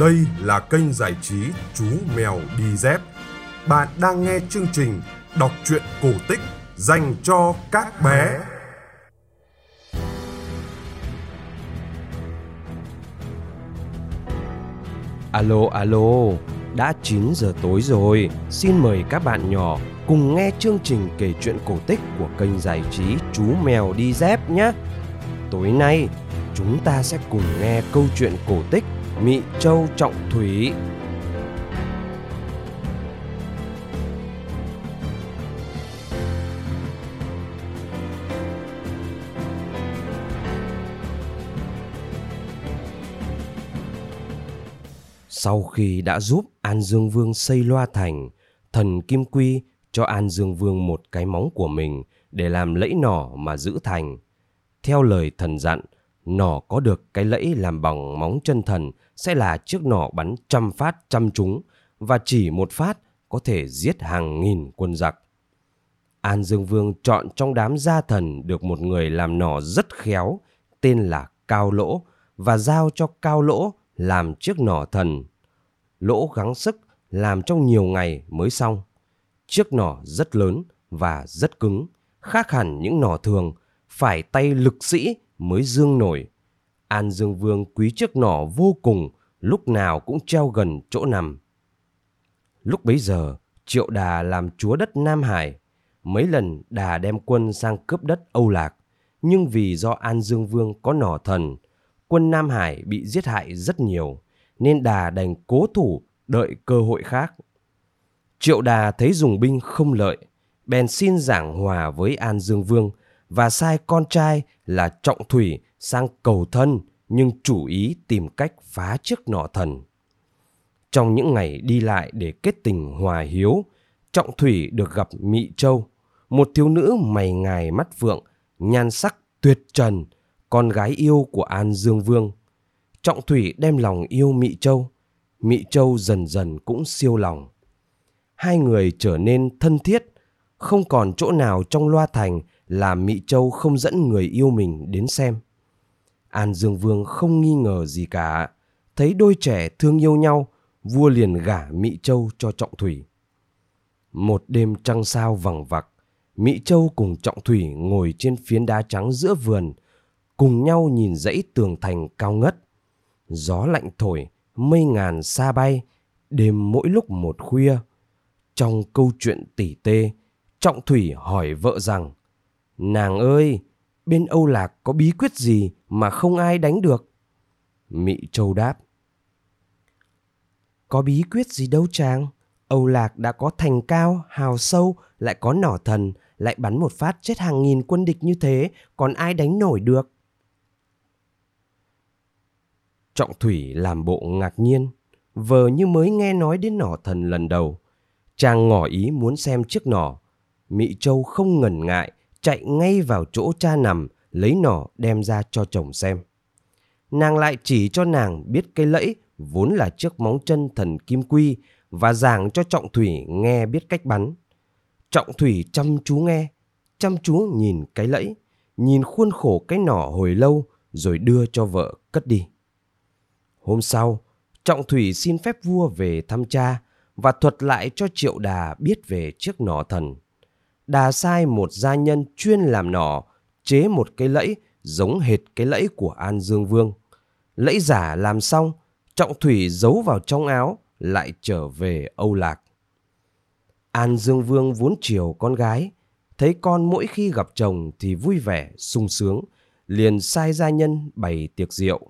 Đây là kênh giải trí Chú Mèo Đi Dép. Bạn đang nghe chương trình đọc truyện cổ tích dành cho các bé. Alo, alo, đã 9 giờ tối rồi. Xin mời các bạn nhỏ cùng nghe chương trình kể chuyện cổ tích của kênh giải trí Chú Mèo Đi Dép nhé. Tối nay, chúng ta sẽ cùng nghe câu chuyện cổ tích Mị Châu Trọng Thủy. Sau khi đã giúp An Dương Vương xây Loa Thành, Thần Kim Quy cho An Dương Vương một cái móng của mình để làm lẫy nỏ mà giữ thành. Theo lời thần dặn, nỏ có được cái lẫy làm bằng móng chân thần sẽ là chiếc nỏ bắn 100 phát 100 trúng, và chỉ một phát có thể giết hàng nghìn quân giặc. An Dương Vương chọn trong đám gia thần được một người làm nỏ rất khéo, tên là Cao Lỗ, và giao cho Cao Lỗ làm chiếc nỏ thần. Lỗ gắng sức làm trong nhiều ngày mới xong. Chiếc nỏ rất lớn và rất cứng, khác hẳn những nỏ thường, phải tay lực sĩ mới dương nổi. An Dương Vương quý chiếc nỏ vô cùng, lúc nào cũng treo gần chỗ nằm. Lúc bấy giờ, Triệu Đà làm chúa đất Nam Hải. Mấy lần Đà đem quân sang cướp đất Âu Lạc, nhưng vì do An Dương Vương có nỏ thần, quân Nam Hải bị giết hại rất nhiều, nên Đà đành cố thủ đợi cơ hội khác. Triệu Đà thấy dùng binh không lợi, bèn xin giảng hòa với An Dương Vương và sai con trai là Trọng Thủy sang cầu thân, nhưng chủ ý tìm cách phá chiếc nỏ thần. Trong những ngày đi lại để kết tình hòa hiếu, Trọng Thủy được gặp Mị Châu, một thiếu nữ mày ngài mắt phượng, nhan sắc tuyệt trần, con gái yêu của An Dương Vương. Trọng Thủy đem lòng yêu Mị Châu. Mị Châu dần dần cũng siêu lòng. Hai người trở nên thân thiết. Không còn chỗ nào trong Loa Thành là Mị Châu không dẫn người yêu mình đến xem. An Dương Vương không nghi ngờ gì cả. Thấy đôi trẻ thương yêu nhau, vua liền gả Mị Châu cho Trọng Thủy. Một đêm trăng sao vằng vặc, Mị Châu cùng Trọng Thủy ngồi trên phiến đá trắng giữa vườn, cùng nhau nhìn dãy tường thành cao ngất. Gió lạnh thổi, mây ngàn xa bay, đêm mỗi lúc một khuya. Trong câu chuyện tỉ tê, Trọng Thủy hỏi vợ rằng: "Nàng ơi, bên Âu Lạc có bí quyết gì mà không ai đánh được?" Mị Châu đáp: "Có bí quyết gì đâu chàng, Âu Lạc đã có thành cao, hào sâu, lại có nỏ thần, lại bắn một phát chết hàng nghìn quân địch như thế, còn ai đánh nổi được?" Trọng Thủy làm bộ ngạc nhiên, vờ như mới nghe nói đến nỏ thần lần đầu. Chàng ngỏ ý muốn xem chiếc nỏ. Mị Châu không ngần ngại, chạy ngay vào chỗ cha nằm, lấy nỏ đem ra cho chồng xem. Nàng lại chỉ cho nàng biết cái lẫy vốn là chiếc móng chân thần Kim Quy, và giảng cho Trọng Thủy nghe biết cách bắn. Trọng Thủy chăm chú nghe, chăm chú nhìn cái lẫy, nhìn khuôn khổ cái nỏ hồi lâu, rồi đưa cho vợ cất đi. Hôm sau, Trọng Thủy xin phép vua về thăm cha và thuật lại cho Triệu Đà biết về chiếc nỏ thần. Đà sai một gia nhân chuyên làm nỏ, chế một cái lẫy giống hệt cái lẫy của An Dương Vương. Lẫy giả làm xong, Trọng Thủy giấu vào trong áo, lại trở về Âu Lạc. An Dương Vương vốn chiều con gái, thấy con mỗi khi gặp chồng thì vui vẻ, sung sướng, liền sai gia nhân bày tiệc rượu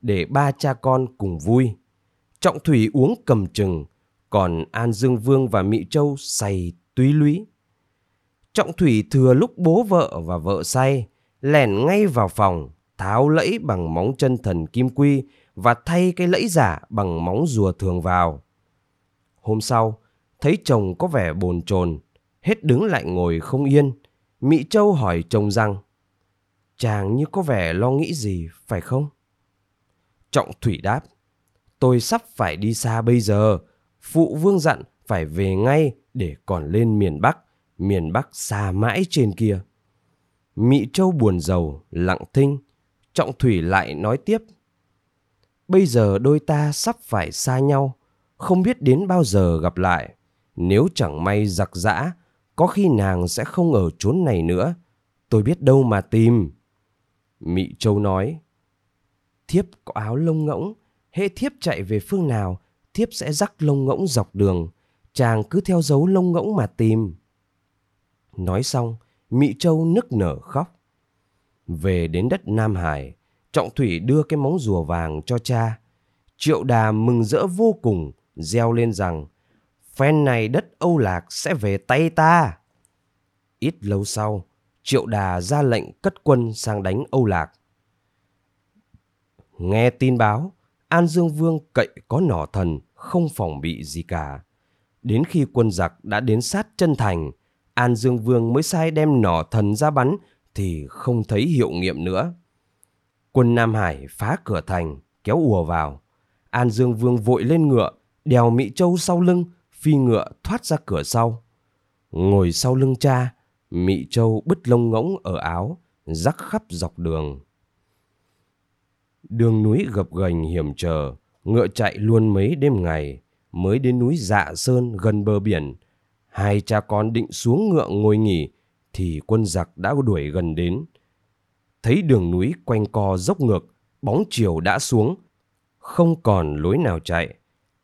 để ba cha con cùng vui. Trọng Thủy uống cầm chừng, còn An Dương Vương và Mị Châu say túy lúy. Trọng Thủy thừa lúc bố vợ và vợ say, lẻn ngay vào phòng, tháo lẫy bằng móng chân thần Kim Quy và thay cái lẫy giả bằng móng rùa thường vào. Hôm sau, thấy chồng có vẻ bồn chồn, hết đứng lại ngồi không yên, Mị Châu hỏi chồng rằng: "Chàng như có vẻ lo nghĩ gì, phải không?" Trọng Thủy đáp: "Tôi sắp phải đi xa bây giờ. Phụ vương dặn phải về ngay để còn lên miền Bắc xa mãi trên kia." Mị Châu buồn rầu, lặng thinh. Trọng Thủy lại nói tiếp: Bây giờ đôi ta sắp phải xa nhau, không biết đến bao giờ gặp lại. Nếu chẳng may giặc giã, có khi nàng sẽ không ở chốn này nữa. Tôi biết đâu mà tìm. Mị Châu nói, thiếp có áo lông ngỗng, hễ thiếp chạy về phương nào, thiếp sẽ rắc lông ngỗng dọc đường. Chàng cứ theo dấu lông ngỗng mà tìm. Nói xong, Mị Châu nức nở khóc. Về đến đất Nam Hải, Trọng Thủy đưa cái móng rùa vàng cho cha. Triệu Đà mừng rỡ vô cùng, reo lên rằng, phen này đất Âu Lạc sẽ về tay ta. Ít lâu sau, Triệu Đà ra lệnh cất quân sang đánh Âu Lạc. Nghe tin báo, An Dương Vương cậy có nỏ thần, không phòng bị gì cả. Đến khi quân giặc đã đến sát chân thành, An Dương Vương mới sai đem nỏ thần ra bắn thì không thấy hiệu nghiệm nữa. Quân Nam Hải phá cửa thành, kéo ùa vào. An Dương Vương vội lên ngựa, đèo Mị Châu sau lưng, phi ngựa thoát ra cửa sau. Ngồi sau lưng cha, Mị Châu bứt lông ngỗng ở áo, rắc khắp dọc đường. Đường núi gập ghềnh hiểm trở, ngựa chạy luôn mấy đêm ngày, mới đến núi Dạ Sơn gần bờ biển. Hai cha con định xuống ngựa ngồi nghỉ, thì quân giặc đã đuổi gần đến. Thấy đường núi quanh co dốc ngược, bóng chiều đã xuống, không còn lối nào chạy.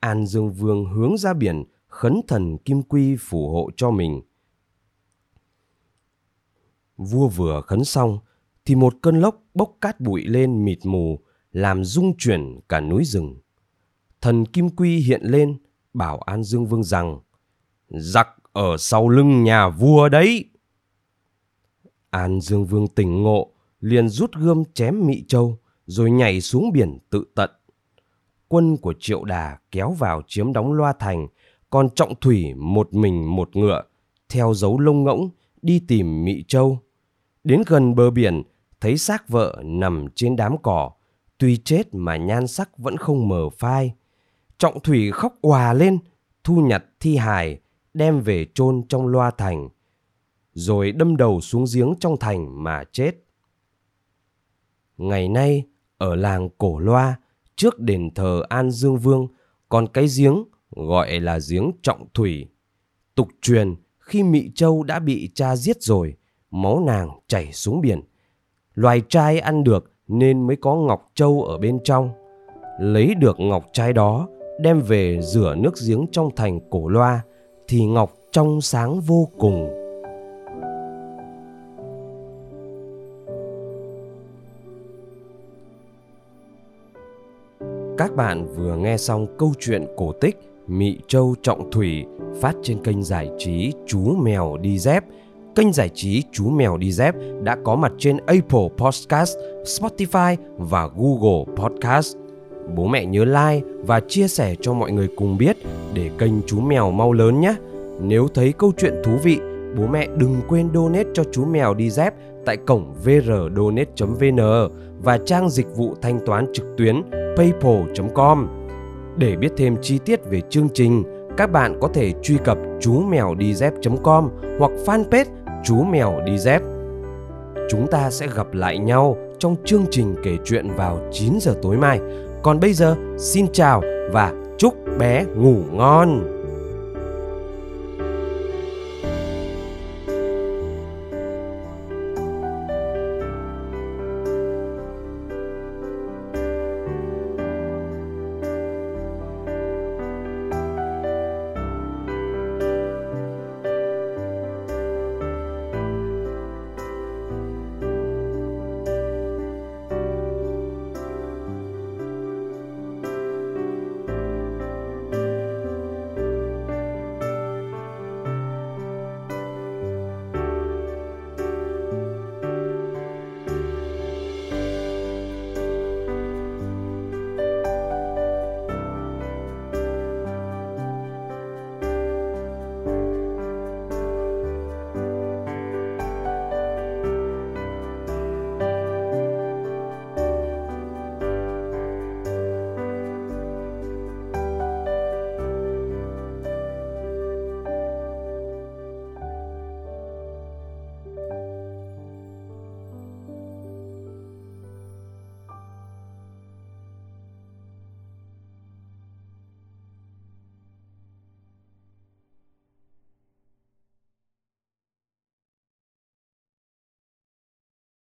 An Dương Vương hướng ra biển, khấn thần Kim Quy phù hộ cho mình. Vua vừa khấn xong, thì một cơn lốc bốc cát bụi lên mịt mù, làm rung chuyển cả núi rừng. Thần Kim Quy hiện lên, bảo An Dương Vương rằng, giặc ở sau lưng nhà vua đấy. An Dương Vương tỉnh ngộ, liền rút gươm chém Mị Châu, rồi nhảy xuống biển tự tận. Quân của Triệu Đà kéo vào chiếm đóng Loa Thành, còn Trọng Thủy một mình một ngựa, theo dấu lông ngỗng, đi tìm Mị Châu. Đến gần bờ biển, thấy xác vợ nằm trên đám cỏ, tuy chết mà nhan sắc vẫn không mờ phai. Trọng Thủy khóc òa lên, thu nhặt thi hài, đem về chôn trong Loa Thành, rồi đâm đầu xuống giếng trong thành mà chết. Ngày nay, ở làng Cổ Loa, trước đền thờ An Dương Vương, còn cái giếng gọi là giếng Trọng Thủy. Tục truyền, khi Mị Châu đã bị cha giết rồi, máu nàng chảy xuống biển. Loài trai ăn được nên mới có ngọc châu ở bên trong. Lấy được ngọc trai đó, đem về rửa nước giếng trong thành Cổ Loa, thì ngọc trong sáng vô cùng. Các bạn vừa nghe xong câu chuyện cổ tích Mị Châu Trọng Thủy phát trên kênh giải trí Chú Mèo Đi Dép. Kênh giải trí Chú Mèo Đi Dép đã có mặt trên Apple Podcast, Spotify và Google Podcast. Bố mẹ nhớ like và chia sẻ cho mọi người cùng biết để kênh Chú Mèo mau lớn nhé. Nếu thấy câu chuyện thú vị, bố mẹ đừng quên donate cho Chú Mèo Đi Dép tại cổng vrdonate.vn và trang dịch vụ thanh toán trực tuyến paypal.com. Để biết thêm chi tiết về chương trình, các bạn có thể truy cập chumeeoidep.com hoặc fanpage Chú Mèo Đi Dép. Chúng ta sẽ gặp lại nhau trong chương trình kể chuyện vào 9 giờ tối mai. Còn bây giờ, xin chào và chúc bé ngủ ngon!